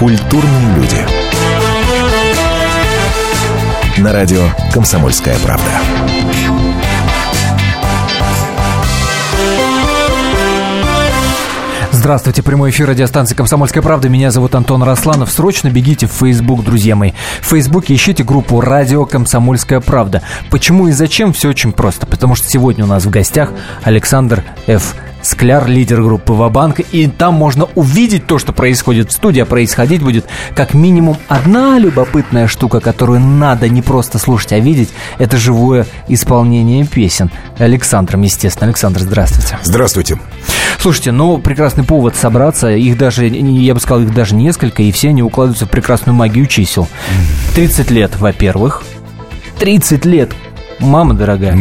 Культурные люди. На радио «Комсомольская правда». Здравствуйте, прямой эфир радиостанции «Комсомольская правда». Меня зовут Антон Арасланов. Срочно бегите в Facebook, друзья мои. В Фейсбуке ищите группу «Радио Комсомольская правда». Почему и зачем? Все очень просто. Потому что сегодня у нас в гостях Александр Ф. Скляр, лидер группы «Ва-Банк». И там можно увидеть то, что происходит в студии. А происходить будет как минимум одна любопытная штука, которую надо не просто слушать, а видеть. Это живое исполнение песен Александром, естественно. Александр, здравствуйте. Здравствуйте. Слушайте, ну, прекрасный повод собраться. Их даже, я бы сказал, их даже несколько. И все они укладываются в прекрасную магию чисел. 30 лет, во-первых. 30 лет. Мама дорогая.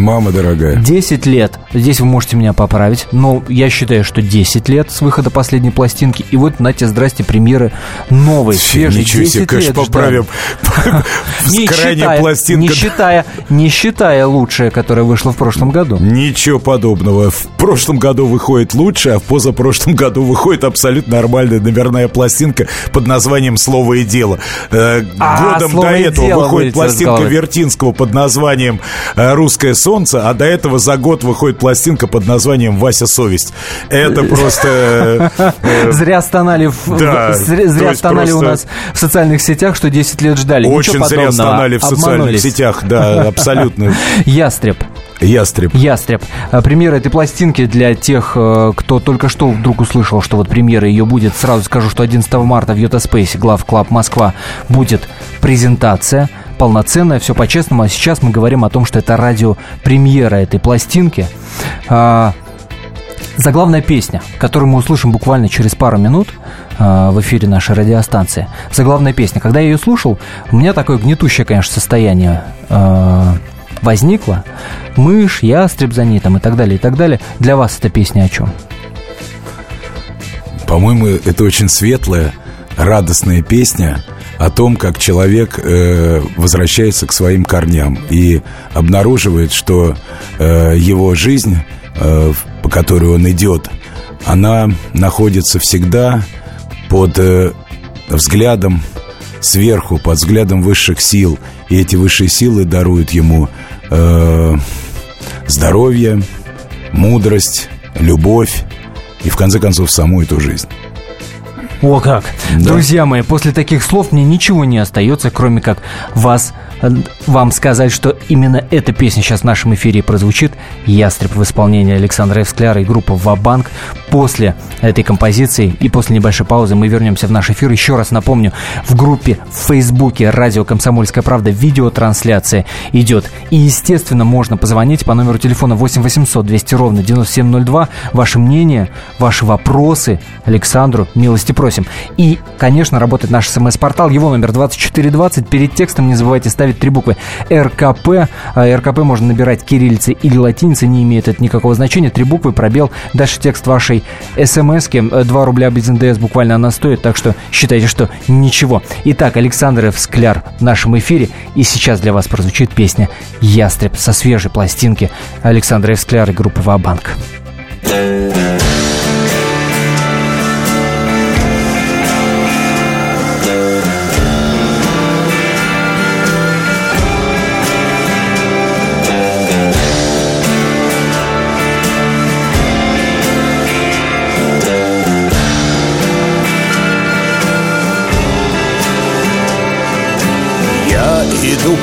10 лет. Здесь вы можете меня поправить, но я считаю, что 10 лет с выхода последней пластинки. И вот, нате, здрасте, премьеры новой, свежей. Ничего себе, конечно, поправим. Не считая лучшее, которое вышло в прошлом году. Ничего подобного. В прошлом году выходит лучше, а в позапрошлом году выходит абсолютно нормальная номерная пластинка под названием «Слово и дело». Годом до этого выходит пластинка Вертинского под названием «Русское солнце», а до этого за год выходит пластинка под названием «Вася совесть». Это просто... Зря стонали у нас в социальных сетях, что 10 лет ждали. Очень зря стонали в социальных сетях, да, абсолютно. Ястреб. Премьера этой пластинки для тех, кто только что вдруг услышал, что вот премьера ее будет. Сразу скажу, что 11 марта в Yota Space, Главклаб Москва, будет презентация полноценная, все по-честному. А сейчас мы говорим о том, что это радиопремьера этой пластинки. Заглавная песня, которую мы услышим буквально через пару минут в эфире нашей радиостанции. Заглавная песня. Когда я ее слушал, у меня такое гнетущее, конечно, состояние возникло. Мышь, ястреб за ней там и так далее, и так далее. Для вас эта песня о чем? По-моему, это очень светлая, радостная песня о том, как человек возвращается к своим корням и обнаруживает, что его жизнь, по которой он идет, она находится всегда под взглядом сверху, под взглядом высших сил. И эти высшие силы даруют ему здоровье, мудрость, любовь и, в конце концов, саму эту жизнь. О как! Да. Друзья мои, после таких слов мне ничего не остается, кроме как вам сказать, что именно эта песня сейчас в нашем эфире прозвучит. «Ястреб» в исполнении Александра Ф. Скляра и группа «Ва-Банк». После этой композиции и после небольшой паузы мы вернемся в наш эфир. Еще раз напомню, в группе в Фейсбуке «Радио Комсомольская правда» видеотрансляция идет. И, естественно, можно позвонить по номеру телефона 8 800 200 ровно 9702. Ваше мнение, ваши вопросы Александру милости просим. И, конечно, работает наш СМС-портал. Его номер 2420. Перед текстом не забывайте ставить три буквы РКП. РКП можно набирать кириллицей или латиницей, не имеет это никакого значения. Три буквы, пробел, дальше текст вашей СМС-ки. 2 рубля без НДС буквально она стоит, так что считайте, что ничего. Итак, Александр Ф. Скляр в нашем эфире. И сейчас для вас прозвучит песня «Ястреб» со свежей пластинки Александра Ф. Скляра и группы «Ва-Банк».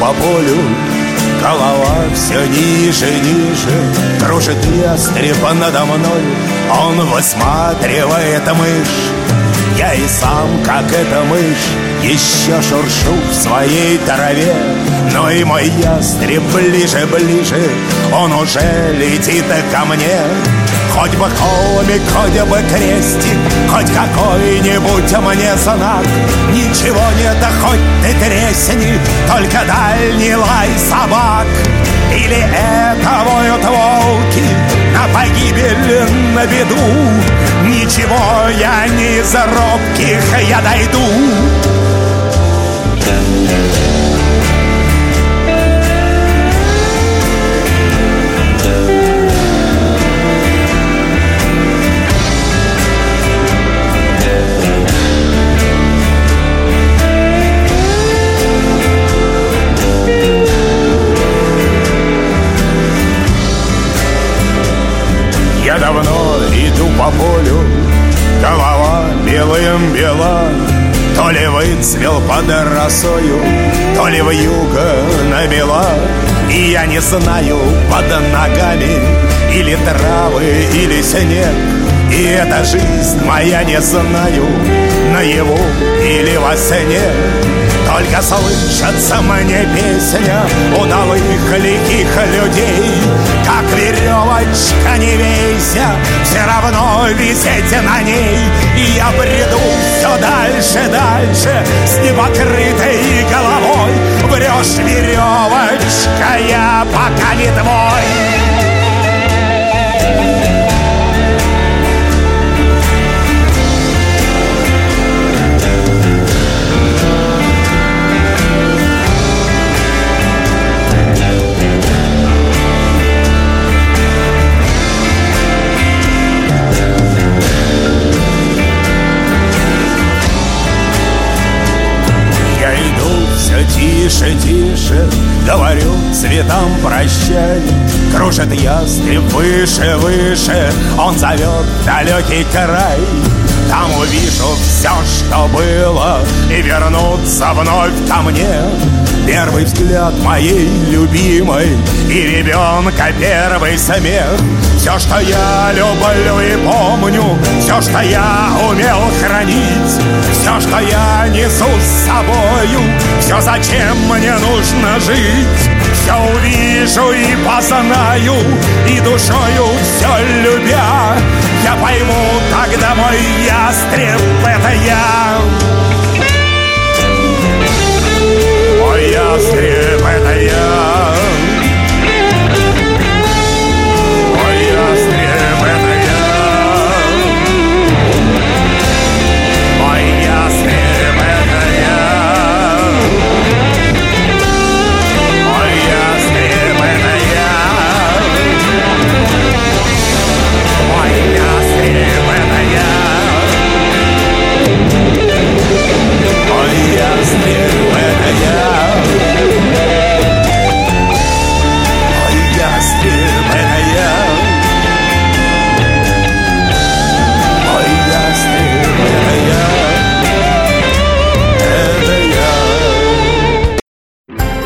По полю голова все ниже, ниже. Кружит ястреб надо мной, он высматривает мышь. Я и сам, как эта мышь, еще шуршу в своей траве. Но и мой ястреб ближе, ближе, он уже летит ко мне. Хоть бы холмик, хоть бы крестик, хоть какой-нибудь мне знак. Ничего нет, а хоть ты тресни, только дальний лай собак. Или это воют волки на погибель, на беду. Ничего, я не из робких, я дойду. давно иду по полю, голова белым бела. То ли выцвел под росою, то ли вьюга набила. И я не знаю, под ногами или травы, или снег. И эта жизнь моя, не знаю, наяву или во сне. Только слышится мне песня удалых лихих людей. Как веревочка, не вейся, все равно висите на ней. И я бреду все дальше, дальше, с непокрытой головой. Врешь, веревочка, я пока не твой. Тише, тише, говорю цветам прощай. Кружит ястреб выше, выше, он зовет далекий край. Там увижу все, что было, и вернутся вновь ко мне. Первый взгляд моей любимой и ребенка первый смех. Все, что я люблю и помню, все, что я умел хранить, все, что я несу с собою, все, зачем мне нужно жить. Все увижу и познаю, и душою все любя, я пойму тогда, мой ястреб, это я. Мой ястреб, это я. Мой ястреб, это я. Мой ястреб, это я. Мой ястреб, это я. Мой ястреб, это я. Мой ястреб, это я.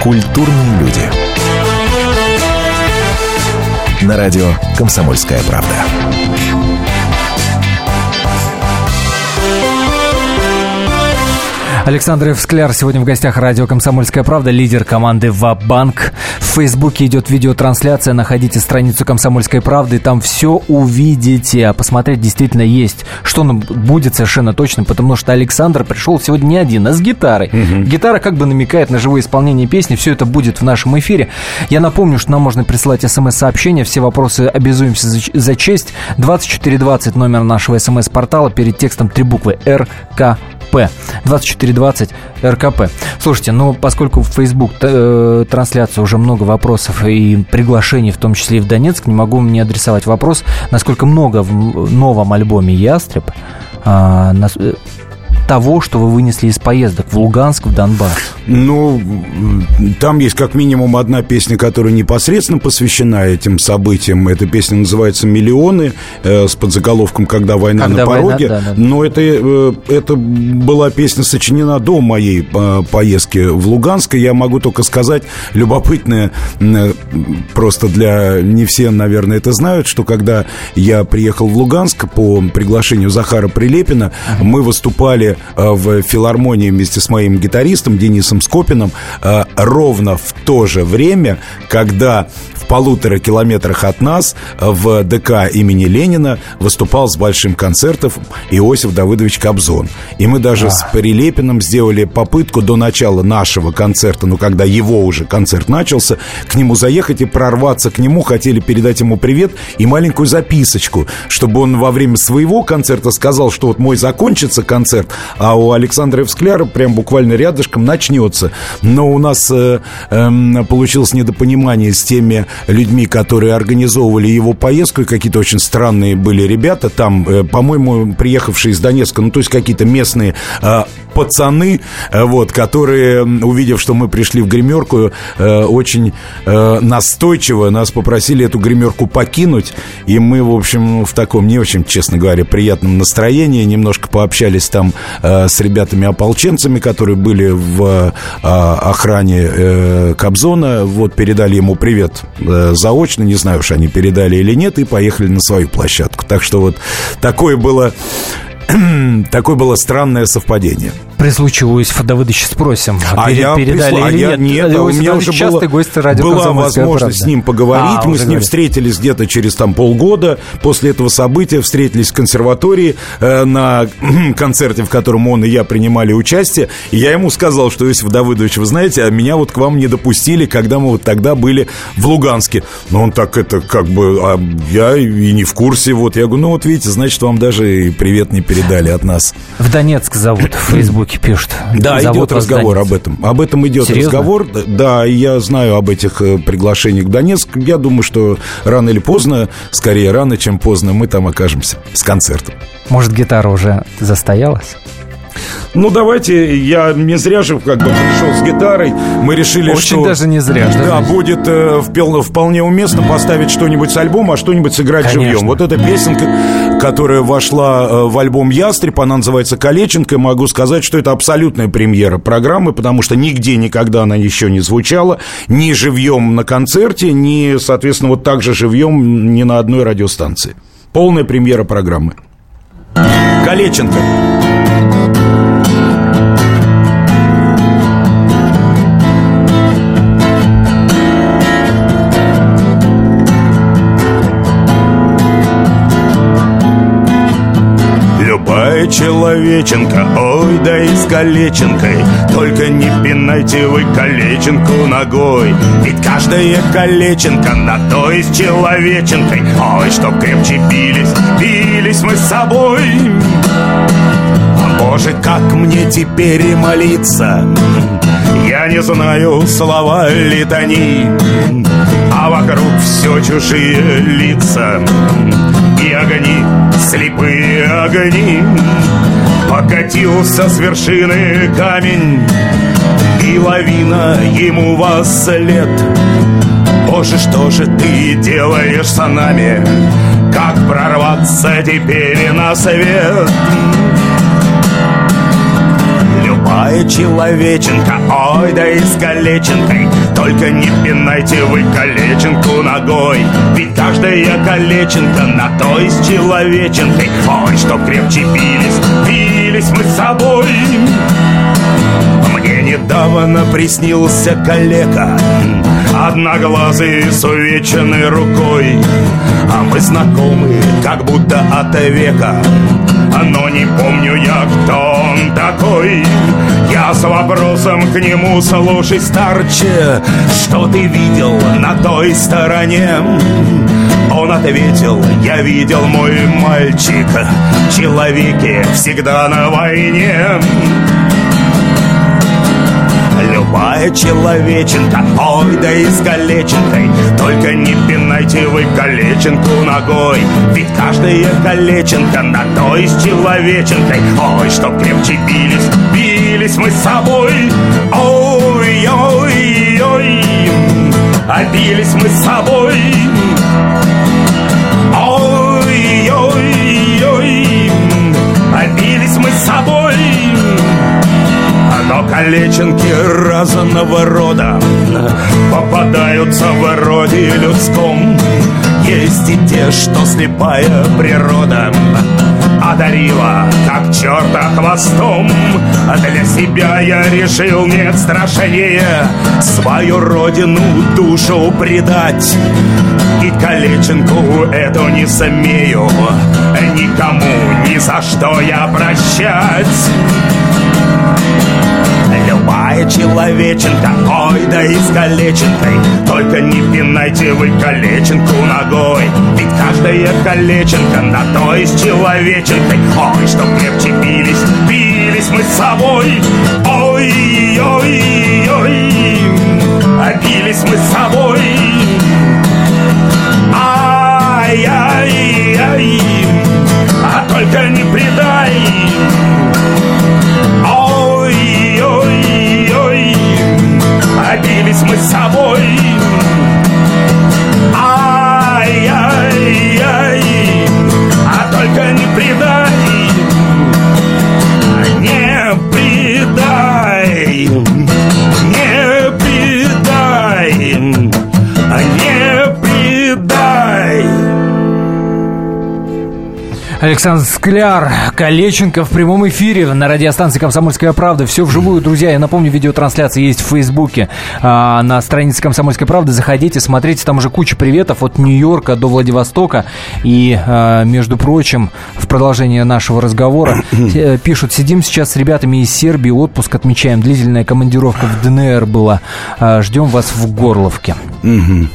Культурные люди. На радио «Комсомольская правда». Александр Ф. Скляр сегодня в гостях радио «Комсомольская правда», лидер команды «Ва-Банк». В Фейсбуке идет видеотрансляция. Находите страницу «Комсомольской правды», там все увидите. А посмотреть действительно есть, что будет совершенно точно, потому что Александр пришел сегодня не один, а с гитарой. Угу. Гитара как бы намекает на живое исполнение песни. Все это будет в нашем эфире. Я напомню, что нам можно присылать смс-сообщения. Все вопросы обязуемся зачесть. 2420 номер нашего смс-портала. Перед текстом три буквы РКП. 2420 РКП. Слушайте, поскольку в Facebook трансляция уже много вопросов и приглашений, в том числе и в Донецк, не могу мне адресовать вопрос, насколько много в новом альбоме «Ястреб» того, что вы вынесли из поездок в Луганск, в Донбасс? Там есть как минимум одна песня, которая непосредственно посвящена этим событиям. Эта песня называется «Миллионы», с подзаголовком «Когда война на пороге». Да. Но это была песня сочинена до моей поездки в Луганск. Я могу только сказать, любопытное, просто для... Не все, наверное, это знают, что когда я приехал в Луганск по приглашению Захара Прилепина, мы выступали в филармонии вместе с моим гитаристом Денисом Скопиным ровно в то же время, когда в 1,5 километрах от нас в ДК имени Ленина выступал с большим концертом Иосиф Давыдович Кобзон. И мы даже с Прилепиным сделали попытку до начала нашего концерта, ну, когда его уже концерт начался, к нему заехать и прорваться к нему. Хотели передать ему привет и маленькую записочку, чтобы он во время своего концерта сказал, что вот мой закончится концерт, а у Александра Ф. Скляра прям буквально рядышком начнется. Но у нас получилось недопонимание с теми людьми, которые организовывали его поездку, и какие-то очень странные были ребята там, по-моему, приехавшие из Донецка, ну, то есть какие-то местные пацаны, вот, которые, увидев, что мы пришли в гримерку, очень настойчиво нас попросили эту гримерку покинуть. И мы, в общем, в таком не очень, честно говоря, приятном настроении немножко пообщались там с ребятами-ополченцами, которые были в охране Кобзона. Вот, передали ему привет заочно, не знаю уж, они передали или нет, и поехали на свою площадку. Так что вот такое было странное совпадение. При случае Иосифа Давыдовича спросим, передали или нет. У меня уже была возможность с ним поговорить. Мы с ним встретились где-то через полгода. После этого события встретились в консерватории на концерте, в котором он и я принимали участие. И я ему сказал, что, Иосиф Давыдович, вы знаете, а меня вот к вам не допустили, когда мы вот тогда были в Луганске. Но он так я и не в курсе. Вот. Я говорю, видите, значит, вам даже и привет не передали от нас. В Донецк зовут, в Фейсбуке пишут. Да, идет разговор об этом. Об этом идет разговор. Да, я знаю об этих приглашениях в Донецк. Я думаю, что рано или поздно, скорее рано, чем поздно, мы там окажемся с концертом. Может, гитара уже застоялась? Ну, давайте, я не зря же пришел с гитарой. Мы решили, что... Очень даже не зря. Да, будет вполне уместно поставить что-нибудь с альбома, а что-нибудь сыграть живьем. Вот эта песенка, которая вошла в альбом «Ястреб», она называется «Калеченко». Могу сказать, что это абсолютная премьера программы, потому что нигде никогда она еще не звучала. Ни живьем на концерте, ни, соответственно, вот так же живьем ни на одной радиостанции. Полная премьера программы. «Калеченко». Человеченко, ой, да и с калеченкой. Только не пинайте вы калеченку ногой, ведь каждая калеченка на то и с человеченкой. Ой, чтоб крепче бились мы с собой. А боже, как мне теперь и молиться, я не знаю слова литании. А вокруг все чужие лица и огни, слепые огни. Покатился с вершины камень, и лавина ему во след. Боже, что же ты делаешь с нами? Как прорваться теперь на свет? Любая человеченка, ой, да и с калеченкой. Только не пинайте вы калеченку ногой, ведь каждая калеченка на то и с человеченкой. Ой, чтоб крепче бились мы с собой. Мне недавно приснился калека, одноглазый с увеченной рукой. А мы знакомы как будто от века, но не помню я, кто он такой. Я с вопросом к нему: слушай, старче, что ты видел на той стороне? Он ответил: я видел, мой мальчик, человеки всегда на войне. Любая человеченка, ой, да и с калеченкой. Только не пинайте вы калеченку ногой, ведь каждая калеченка на то и с человеченкой. Ой, чтоб крепче бились мы с собой. Ой-ой-ой, а бились мы с собой. Ой-ой-ой, а бились мы с собой. Но калеченки разного рода попадаются в роде людском. Есть и те, что слепая природа одарила, как черта хвостом. Для себя я решил нет страшнее свою родину, душу предать. И колеченку эту не сумею никому ни за что я прощать. Любая человеченка, ой, да искалеченкой, только не пинайте вы колеченку ногой. Ведь каждая колеченка на то и с человеченкой. Ой, чтоб крепче бились, бились мы с собой. Ой, ой, ой, а бились мы с собой. Ай, ай, ай, а только не предай. Бились мы с собой. Ай-яй-яй, а только не предай, не предай, не предай, не предай. Александр Скляр, Колеченко в прямом эфире на радиостанции «Комсомольская правда». Все вживую, друзья. Я напомню, видеотрансляция есть в Фейсбуке на странице «Комсомольской правды». Заходите, смотрите. Там уже куча приветов от Нью-Йорка до Владивостока. И, между прочим, в продолжение нашего разговора пишут: сидим сейчас с ребятами из Сербии. Отпуск отмечаем. Длительная командировка в ДНР была. Ждем вас в Горловке.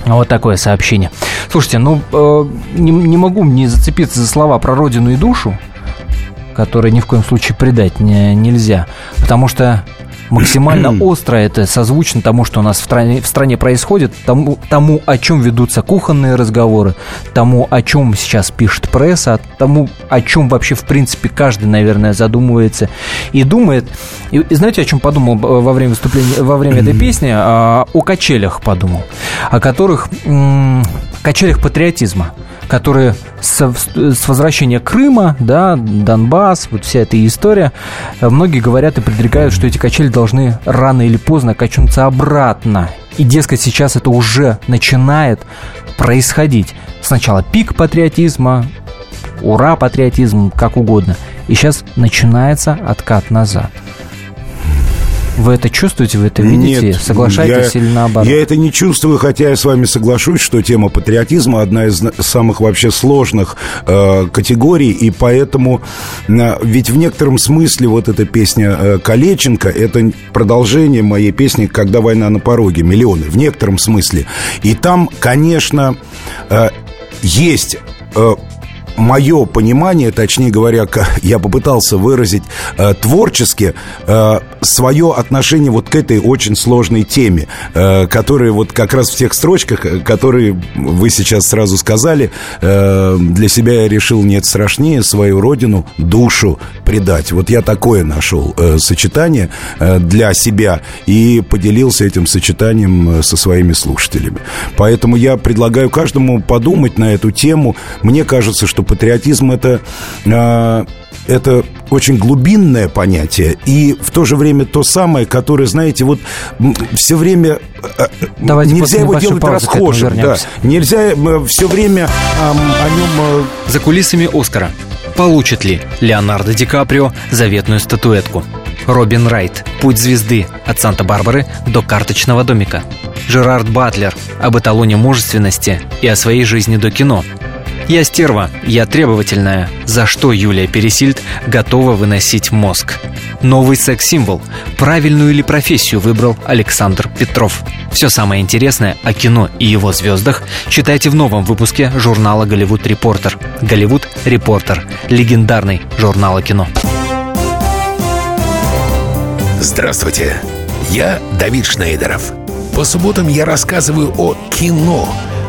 Вот такое сообщение. Слушайте, не могу не зацепиться за слова про родину и душу, которые ни в коем случае предать нельзя, потому что максимально остро это созвучно тому, что у нас в стране происходит, тому, о чем ведутся кухонные разговоры, тому, о чем сейчас пишет пресса, тому, о чем вообще, в принципе, каждый, наверное, задумывается и думает. И знаете, о чем подумал во время выступления, во время этой песни? О качелях подумал, о которых... качелях патриотизма, которые с возвращения Крыма, да, Донбасс, вот вся эта история, многие говорят и предрекают, что эти качели должны рано или поздно качнуться обратно. И, дескать, сейчас это уже начинает происходить. Сначала пик патриотизма, ура, патриотизм, как угодно. И сейчас начинается откат назад. Вы это чувствуете, вы это видите? Нет, соглашаетесь или наоборот? Я это не чувствую, хотя я с вами соглашусь, что тема патриотизма одна из самых вообще сложных категорий, и поэтому, ведь в некотором смысле вот эта песня «Колеченко» — это продолжение моей песни «Когда война на пороге», «Миллионы», в некотором смысле. И там, конечно, есть... мое понимание, точнее говоря, я попытался выразить творчески свое отношение вот к этой очень сложной теме, которая вот как раз в тех строчках, которые вы сейчас сразу сказали, для себя я решил нет страшнее свою родину, душу предать. Вот я такое нашел сочетание для себя и поделился этим сочетанием со своими слушателями. Поэтому я предлагаю каждому подумать на эту тему. Мне кажется, что патриотизм — это очень глубинное понятие и в то же время то самое, которое, знаете, вот все время нельзя его делать расхожим, да. Нельзя все время о нем... За кулисами «Оскара». Получит ли Леонардо Ди Каприо заветную статуэтку? Робин Райт. Путь звезды от Санта-Барбары до карточного домика. Жерард Батлер. Об эталоне мужественности и о своей жизни до кино. Я стерва, я требовательная, за что Юлия Пересильд готова выносить мозг. Новый секс-символ. Правильную ли профессию выбрал Александр Петров? Все самое интересное о кино и его звездах читайте в новом выпуске журнала «Голливуд Репортер». «Голливуд Репортер» – легендарный журнал о кино. Здравствуйте, я Давид Шнейдеров. По субботам я рассказываю о кино,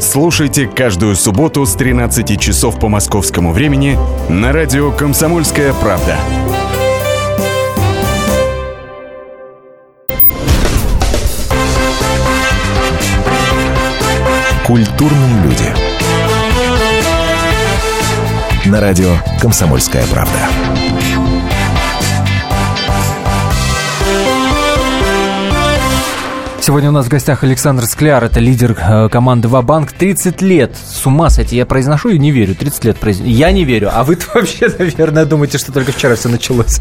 Слушайте каждую субботу с 13 часов по московскому времени на радио «Комсомольская правда». Культурные люди. На радио «Комсомольская правда». Сегодня у нас в гостях Александр Скляр, это лидер команды «Ва-Банк». 30 лет, с ума сойти, я произношу и не верю, 30 лет произнесу. Я не верю, а вы-то вообще, наверное, думаете, что только вчера все началось.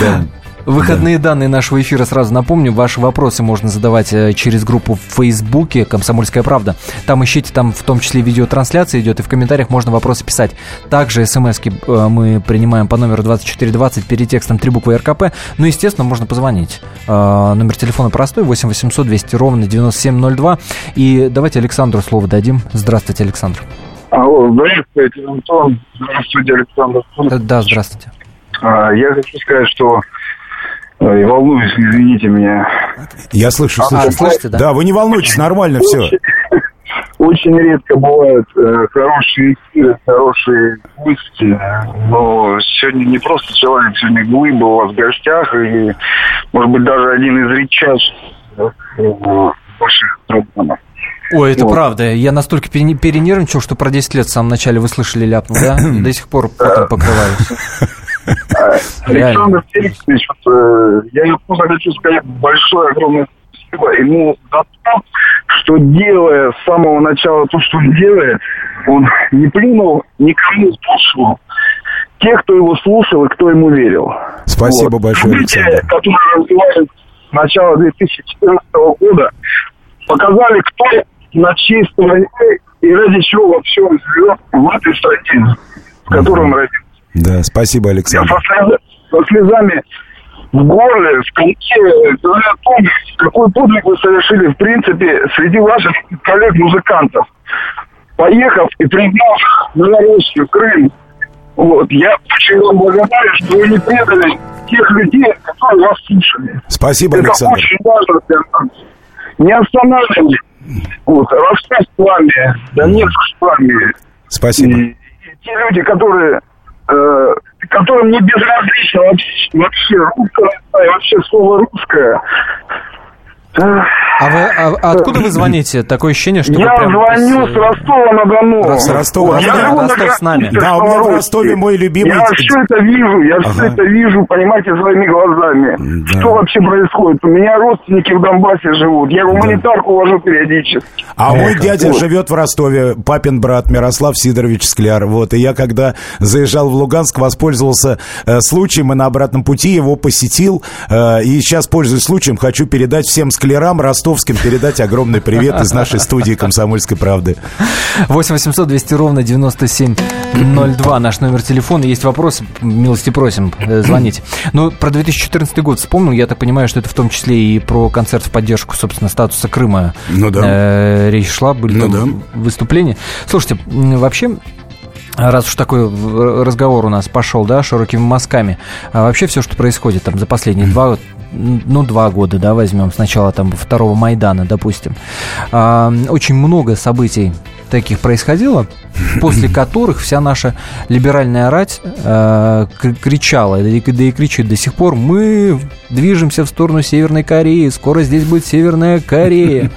Да. Выходные данные нашего эфира, сразу напомню, ваши вопросы можно задавать через группу в Фейсбуке «Комсомольская правда». Там ищите, там в том числе видеотрансляция идет, и в комментариях можно вопросы писать. Также смс-ки мы принимаем по номеру 2420, перед текстом 3 буквы РКП. Ну, естественно, можно позвонить. Номер телефона простой, 8 800 200 ровно 9702. И давайте Александру слово дадим. Здравствуйте, Александр. Алло, здравствуйте, Антон. Здравствуйте, Александр. Да, здравствуйте. Я хочу сказать, что... Я волнуюсь, извините меня. Я слышу, слышите, да? Да, вы не волнуйтесь, нормально все. Очень редко бывают хорошие эфиры, хорошие гости, но сегодня не просто человек, сегодня глыба у вас в гостях, и, может быть, даже один из редчайших ваших программ. Ой, это правда. Я настолько перенервничал, что про 10 лет в самом начале вы слышали ляпну, да? До сих пор потом покрываюсь. Александр Феликсович, я ему хочу сказать большое, огромное спасибо ему за то, что, делая с самого начала то, что он делает, он не плюнул никому в душу тех, кто его слушал и кто ему верил. Спасибо большое, Александр. Которые развивались с начала 2014 года, показали, кто на чьей стороне и ради чего вообще он живет в этой стране, в которой он родился. Да, спасибо, Александр. Я со слезами в горле, в конце, говоря о том, какой подвиг вы совершили, в принципе, среди ваших коллег-музыкантов. Поехав и приняв Белоруссию, Крым, вот, я очень вам благодарен, что вы не предали тех людей, которые вас слушали. Спасибо, это Александр. Это очень важно для нас. Не останавливайтесь. Вот, Ростов с вами, Донецк с вами. Спасибо. И те люди, которым не безразлично вообще русское, вообще слово русское. А откуда вы звоните? Такое ощущение, что... Я звоню с Ростова-на-Дону. С Ростова. Ростов с нами. Да, у меня в Ростове мой любимый... Я все это вижу, понимаете, своими глазами. Да. Что вообще происходит? У меня родственники в Донбассе живут. Я гуманитарку вожу периодически. А мой дядя живет в Ростове, папин брат Мирослав Сидорович Скляр. Вот. И я, когда заезжал в Луганск, воспользовался случаем и на обратном пути его посетил. И сейчас, пользуясь случаем, хочу передать всем Склярам ростовским передать огромный привет из нашей студии «Комсомольской правды». 8 800 200 ровно 9702 наш номер телефона. Есть вопросы, милости просим, звоните. Ну, про 2014 год вспомнил. Я так понимаю, что это в том числе и про концерт в поддержку, собственно, статуса Крыма. Ну да. Речь шла, были выступления. Слушайте, вообще... Раз уж такой разговор у нас пошел, да, широкими мазками, а вообще все, что происходит там за последние два года, да, возьмем, с начала там второго Майдана, допустим, очень много событий таких происходило, после которых вся наша либеральная рать кричала, да и кричит до сих пор: мы движемся в сторону Северной Кореи, скоро здесь будет Северная Корея.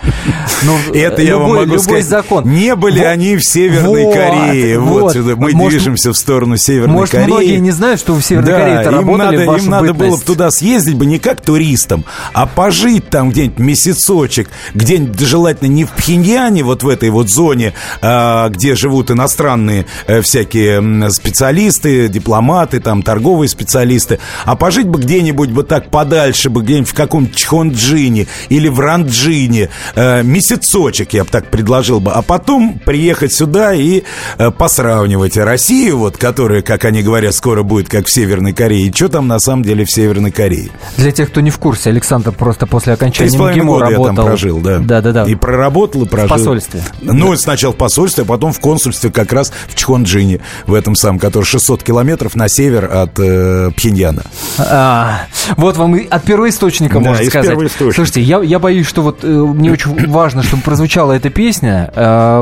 Это я вам могу сказать. Не были они в Северной Корее. Вот мы движемся в сторону Северной Кореи. Может, многие не знают, что в Северной Корее-то работали. Им надо было туда съездить бы не как туристам, а пожить там где-нибудь месяцочек, где-нибудь желательно не в Пхеньяне, вот в этой вот зоне, где живут иностранные всякие специалисты, дипломаты, там, торговые специалисты, а пожить бы где-нибудь бы так подальше, бы где-нибудь в каком-нибудь Чхонджине или в Ранджине, месяцочек, я бы так предложил бы, а потом приехать сюда и посравнивать Россию, вот, которая, как они говорят, скоро будет как в Северной Корее, и что там на самом деле в Северной Корее. Для тех, кто не в курсе, Александр просто после окончания МГИМО работал. 3,5 года я там прожил, да. Да-да-да. И проработал, и прожил. В посольстве. Ну, сначала в посольстве, а потом в консульстве как раз в Чхонджине, в этом самом, который 600 километров на север от Пхеньяна. Вот вам и от первоисточника, да, можно сказать. Слушайте, я боюсь, что вот мне очень важно, чтобы прозвучала эта песня,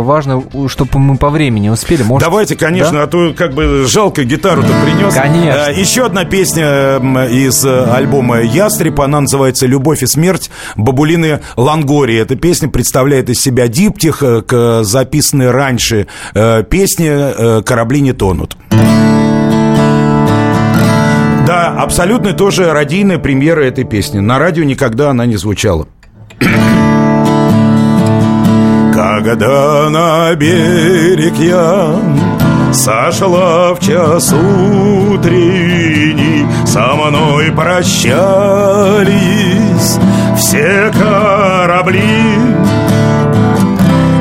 важно, чтобы мы по времени успели. Может, давайте, конечно, да? А то как бы жалко, гитару-то принес. Конечно. Еще одна песня из альбома «Ястреб», она называется «Любовь и смерть» Бабулины Лангории. Эта песня представляет из себя диптих к записанной раньше песне «Корабли не тонут». Да, абсолютно тоже радийная премьера этой песни. На радио никогда она не звучала. Когда на берег я сошла в час утренний, со мной прощались все корабли,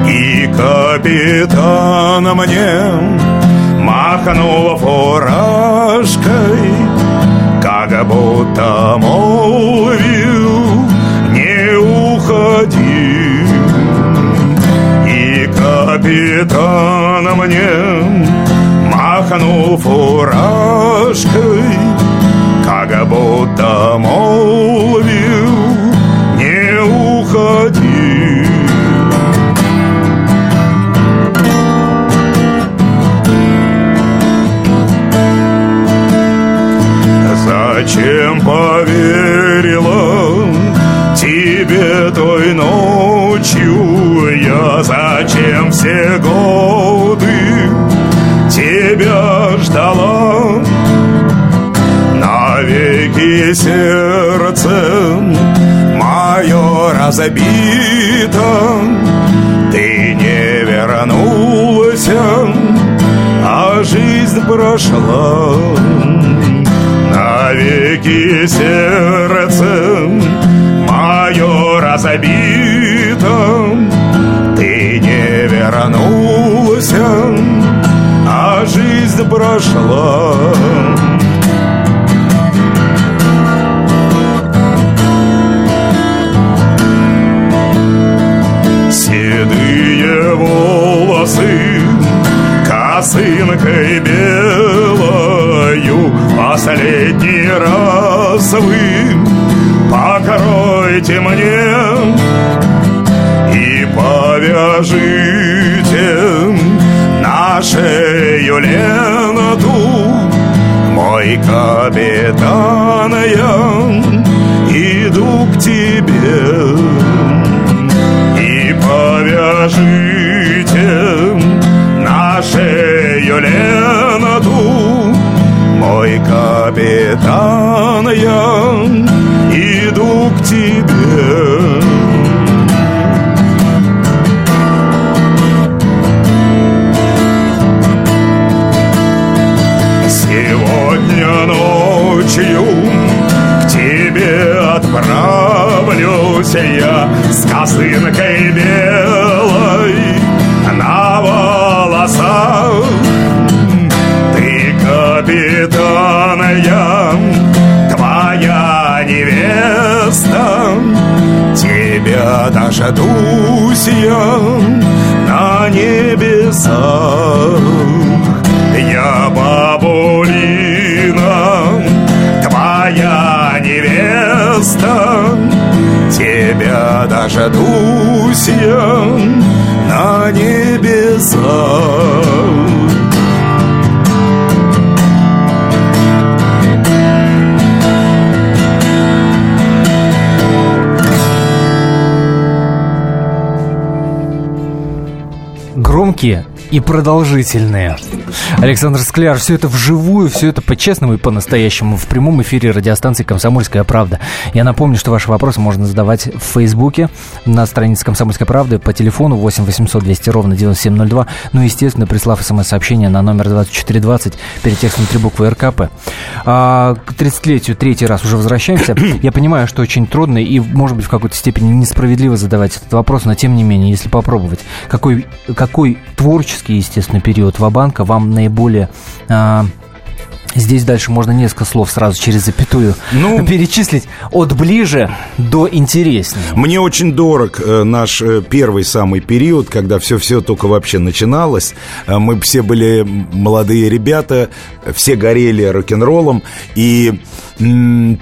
и капитан мне махнул фуражкой, как будто молвил: не уходи. Капитан мне махнул фуражкой, как будто молвил: не уходи. Зачем поверила тебе той ночью я, зачем все годы тебя ждала? Навеки сердце мое разбито, ты не вернулся, а жизнь прошла. Навеки сердце мое разобито, ты не вернулся, а жизнь прошла. Седые волосы косынкой белою последний раз вы покройте мне и повяжите на шею ленту, мой капитан, я иду к тебе. И повяжите на шею ленту, мой капитан, я иду к тебе. Сегодня ночью к тебе отправлюсь я с косынкой белой на волосах. Ты капитан, я твоя невеста, тебя дождусь я на небесах. Я бабулина, твоя невеста, тебя дождусь я на небесах. Громкие и продолжительные. Александр Скляр, все это вживую, все это по-честному и по-настоящему в прямом эфире радиостанции «Комсомольская правда». Я напомню, что ваши вопросы можно задавать в Фейсбуке, на странице «Комсомольской правды», по телефону 8 800 200 ровно 9702, ну и, естественно, прислав смс-сообщение на номер 2420, перед текстом 3 буквы РКП. К 30-летию третий раз уже возвращаемся. Я понимаю, что очень трудно и, может быть, в какой-то степени несправедливо задавать этот вопрос, но, тем не менее, если попробовать, какой творческий, естественно, период «Ва-Банка» вам наиболее Здесь дальше можно несколько слов сразу через запятую перечислить от ближе до интереснее. Мне очень дорог наш первый самый период, когда все только вообще начиналось. Мы все были молодые ребята, все горели рок-н-роллом. И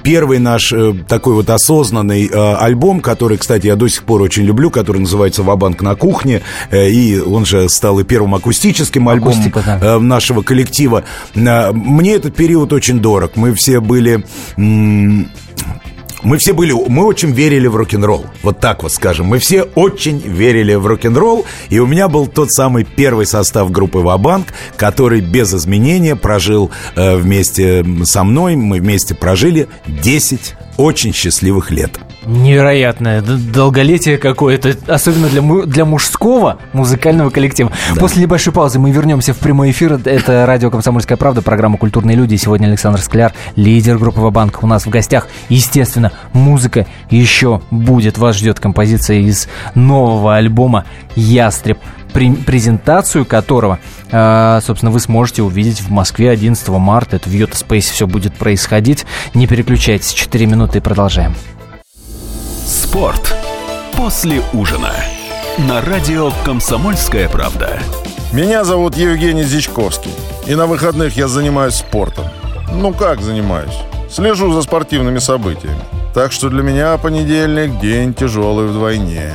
первый наш такой вот осознанный альбом, который, кстати, я до сих пор очень люблю, который называется «Ва-Банк на кухне», и он же стал и первым акустическим альбомом нашего коллектива. Мне этот период очень дорог. Мы очень верили в рок-н-ролл. Вот так вот скажем. Мы все очень верили в рок-н-ролл. И у меня был тот самый первый состав группы «Ва-Банк», который без изменения прожил вместе со мной. Мы вместе прожили 10 очень счастливых лет. Невероятное долголетие какое-то, особенно для мужского музыкального коллектива. Да. После небольшой паузы мы вернемся в прямой эфир. Это радио «Комсомольская правда», программа «Культурные люди». Сегодня Александр Скляр, лидер группы «Ва-Банк», у нас в гостях. Естественно, музыка еще будет. Вас ждет композиция из нового альбома «Ястреб», презентацию которого, собственно, вы сможете увидеть в Москве 11 марта. Это в Yota Space все будет происходить. Не переключайтесь, 4 минуты и продолжаем. Спорт после ужина на радио «Комсомольская правда». Меня зовут Евгений Зичковский, и на выходных я занимаюсь спортом. Ну как занимаюсь? Слежу за спортивными событиями. Так что для меня понедельник – день тяжелый вдвойне.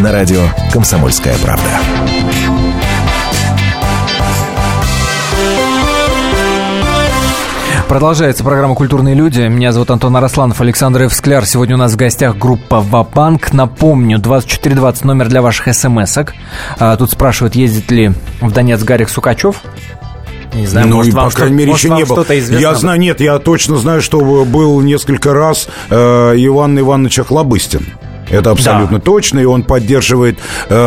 На радио «Комсомольская правда». Продолжается программа «Культурные люди». Меня зовут Антон Арасланов, Александр Ф. Скляр. Сегодня у нас в гостях группа «Ва-Банк». Напомню, 2420 номер для ваших смс-ок. Тут спрашивают, ездит ли в Донец Гарик Сукачев. Не знаю, может, вам что-то известно. Я знаю, нет, я точно знаю, что был несколько раз Иван Иванович Ахлобыстин. Это абсолютно точно, и он поддерживает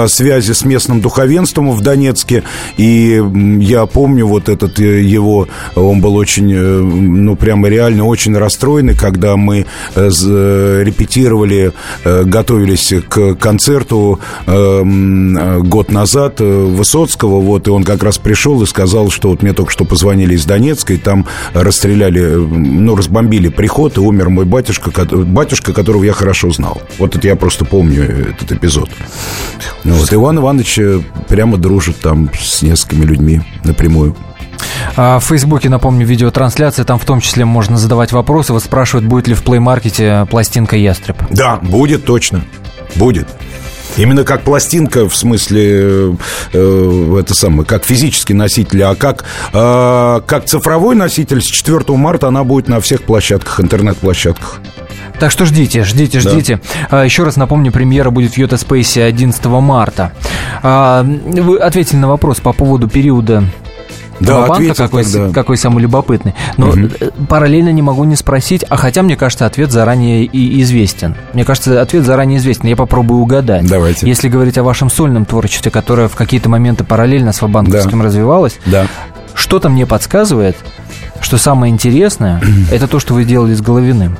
связи с местным духовенством в Донецке. И я помню вот этот его, он был очень, прямо реально очень расстроенный, когда мы репетировали, готовились к концерту год назад Высоцкого, вот, и он как раз пришел и сказал, что вот мне только что позвонили из Донецка, и там расстреляли, разбомбили приход, и умер мой батюшка, которого я хорошо знал. Вот это я просто помню этот эпизод. Вот. Иван Иванович прямо дружит там с несколькими людьми напрямую. В Фейсбуке, напомню, видеотрансляция. Там в том числе можно задавать вопросы. Вот спрашивают, будет ли в плеймаркете пластинка «Ястреб». Да, будет точно. Будет. Именно как пластинка, в смысле, как физический носитель, а как цифровой носитель с 4 марта она будет на всех площадках, интернет-площадках. Так что ждите. Да. Еще раз напомню, премьера будет в Yota Space 11 марта. Вы ответили на вопрос по поводу периода... Да, ответил тогда. Какой самый любопытный. Но параллельно не могу не спросить. Хотя, мне кажется, ответ заранее и известен. Я попробую угадать. Давайте. Если говорить о вашем сольном творчестве, которое в какие-то моменты параллельно с ва-банковским развивалось, что-то мне подсказывает, что самое интересное, это то, что вы делали с Головиным.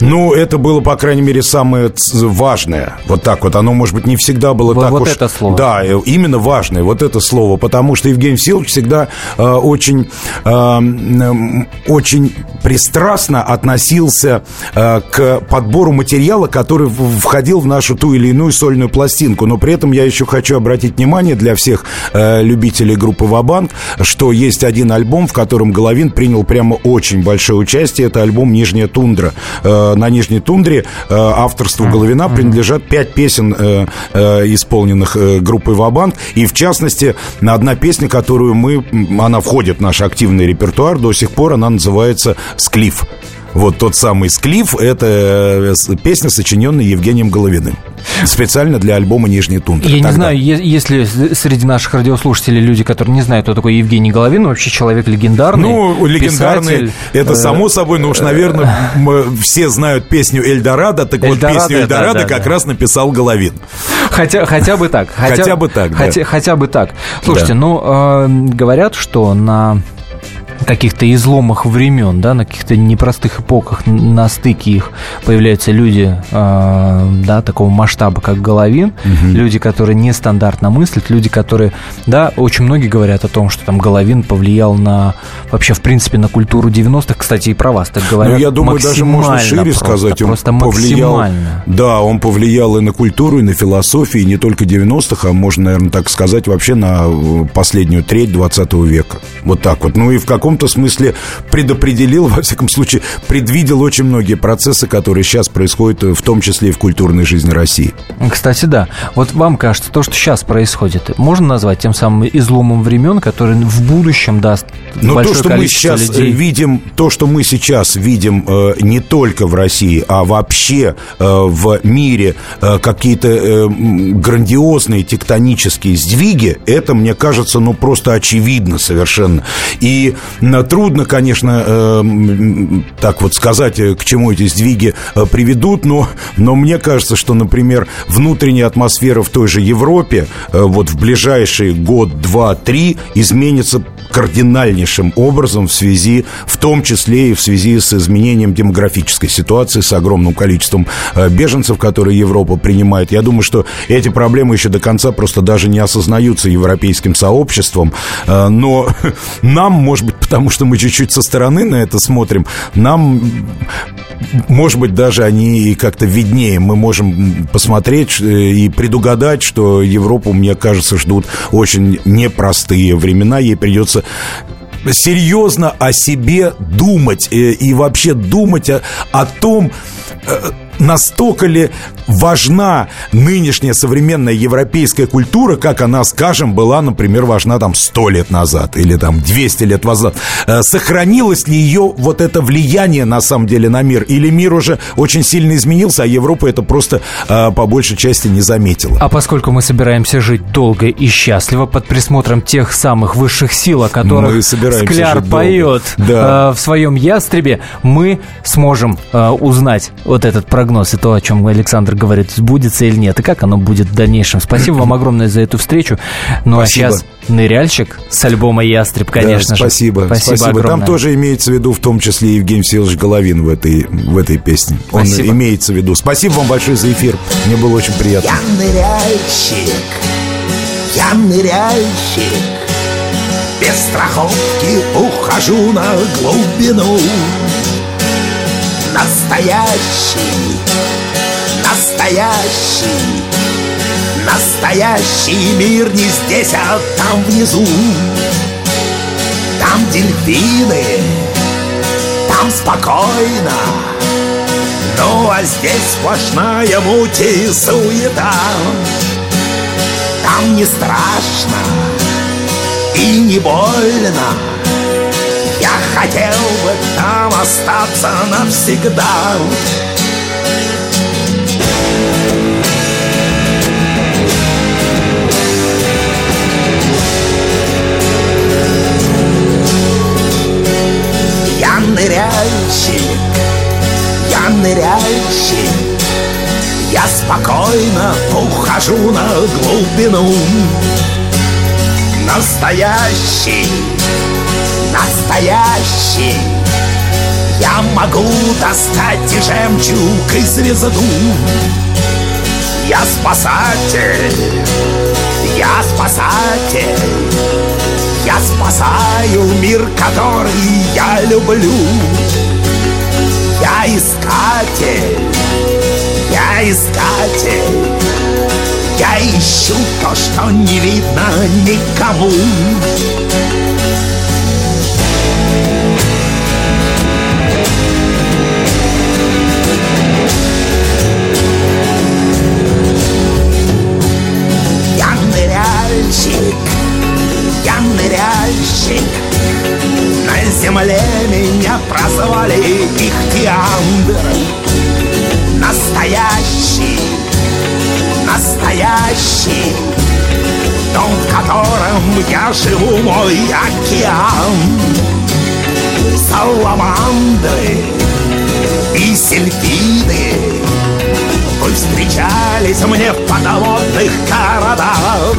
Это было, по крайней мере, самое важное. Вот так вот. Оно, может быть, не всегда было вот так вот уж... Вот это слово. Да, именно важное. Вот это слово. Потому что Евгений Всеволодович всегда очень пристрастно относился к подбору материала, который входил в нашу ту или иную сольную пластинку. Но при этом я еще хочу обратить внимание для всех любителей группы «Ва-Банк», что есть один альбом, в котором Головин принял прямо очень большое участие. Это альбом «Нижняя тундра». На «Нижней тундре» авторству Головина принадлежат 5 песен, исполненных группой «Ва-Банк». И, в частности, одна песня, которую она входит в наш активный репертуар до сих пор, она называется «Склиф». Вот тот самый «Склиф» — это песня, сочиненная Евгением Головиным. специально для альбома «Нижний Тундра». Я не знаю, если среди наших радиослушателей люди, которые не знают, кто такой Евгений Головин, вообще человек легендарный. Ну, легендарный, писатель, это само собой, но уж, наверное, все знают песню «Эльдорадо». Так вот, песню «Эльдорадо» как раз написал Головин. Хотя бы так. Слушайте, говорят, что на каких-то изломах времен, да, на каких-то непростых эпохах, на стыке их появляются люди, да, такого масштаба, как Головин, люди, которые нестандартно мыслят, люди, которые, да, очень многие говорят о том, что там Головин повлиял на, вообще, в принципе, на культуру 90-х, кстати, и про вас так говорят. Ну, я думаю, даже можно шире сказать, он просто повлиял, да, он повлиял и на культуру, и на философию, и не только 90-х, а можно, наверное, так сказать, вообще на последнюю треть 20 века, вот так вот, ну и в каком в каком-то смысле предопределил, во всяком случае, предвидел очень многие процессы, которые сейчас происходят, в том числе и в культурной жизни России. Кстати, да. Вот вам кажется, то, что сейчас происходит, можно назвать тем самым изломом времен, который в будущем даст большое количество людей? Но то, что мы сейчас видим, то, что мы сейчас видим не только в России, а вообще в мире, какие-то грандиозные тектонические сдвиги, это, мне кажется, ну, просто очевидно совершенно. И трудно, конечно, так вот сказать, к чему эти сдвиги приведут, но мне кажется, что, например, внутренняя атмосфера в той же Европе вот в ближайшие год, два, три изменится кардинальнейшим образом в связи, в том числе и в связи с изменением демографической ситуации, с огромным количеством беженцев, которые Европа принимает. Я думаю, что эти проблемы еще до конца просто даже не осознаются европейским сообществом, но нам, может быть, потому что мы чуть-чуть со стороны на это смотрим, нам, может быть, даже они и как-то виднее. Мы можем посмотреть и предугадать, что Европу, мне кажется, ждут очень непростые времена. Ей придется серьезно о себе думать и вообще думать о том, настолько ли важна нынешняя современная европейская культура, как она, скажем, была, например, важна там 100 лет назад или там 200 лет назад. Сохранилось ли ее вот это влияние на самом деле на мир? Или мир уже очень сильно изменился, а Европа это просто по большей части не заметила? А поскольку мы собираемся жить долго и счастливо под присмотром тех самых высших сил, о которых Скляр поет в своем «Ястребе», мы сможем узнать вот этот прогноз. И то, о чем Александр говорит, сбудется или нет, и как оно будет в дальнейшем. Спасибо вам огромное за эту встречу. Ну, спасибо. А сейчас ныряльщик с альбома «Ястреб», конечно, да, спасибо. Спасибо огромное. Там тоже имеется в виду, в том числе, Евгений Всеволодович Головин в этой песне. Спасибо. Он имеется в виду. Спасибо вам большое за эфир. Мне было очень приятно. Я ныряльщик, без страховки ухожу на глубину. Настоящий мир не здесь, а там внизу. Там дельфины, там спокойно. Ну а здесь сплошная муть и суета. Там не страшно и не больно. Я хотел бы там остаться навсегда. Я ныряльщик, я спокойно ухожу на глубину. Настоящий, я могу достать и жемчуг, и звезду. Я спасатель, я спасаю мир, который я люблю. Я искатель, я ищу то, что не видно никому. Я ныряльщик, на земле меня прозвали Ихтиандр. Настоящий, настоящий, дом, в котором я живу, мой океан. Саламандры и сельфиды вы встречались мне в подводных городах.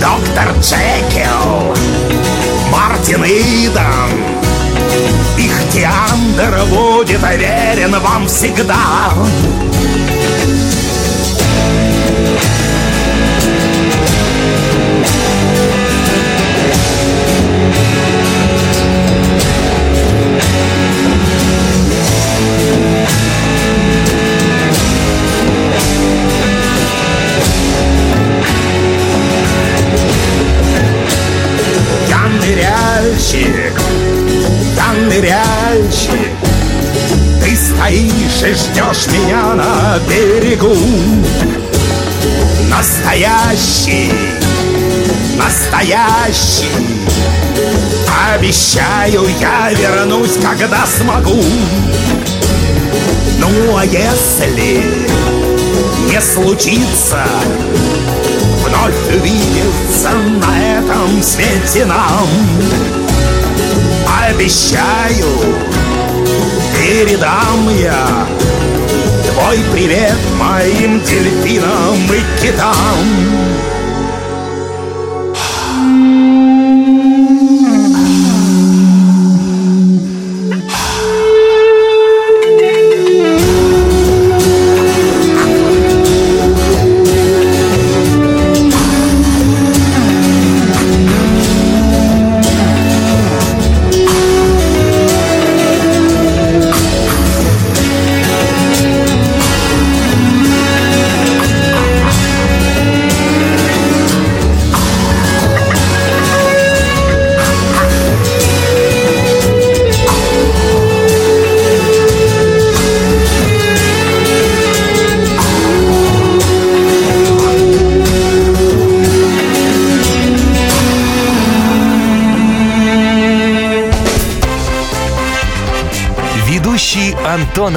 Доктор Джекил, Мартин Иден, Ихтиандр будет верен вам всегда. Я ныряльщик, ты стоишь и ждешь меня на берегу. Настоящий, настоящий, обещаю, я вернусь, когда смогу. Ну а если не случится вновь увидеться на этом свете нам, обещаю, передам я твой привет моим дельфинам и китам. Антон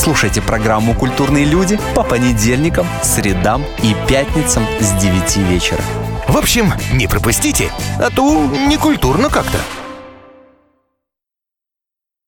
Слушайте программу «Культурные люди» по понедельникам, средам и пятницам с 9 вечера. В общем, не пропустите, а то некультурно как-то.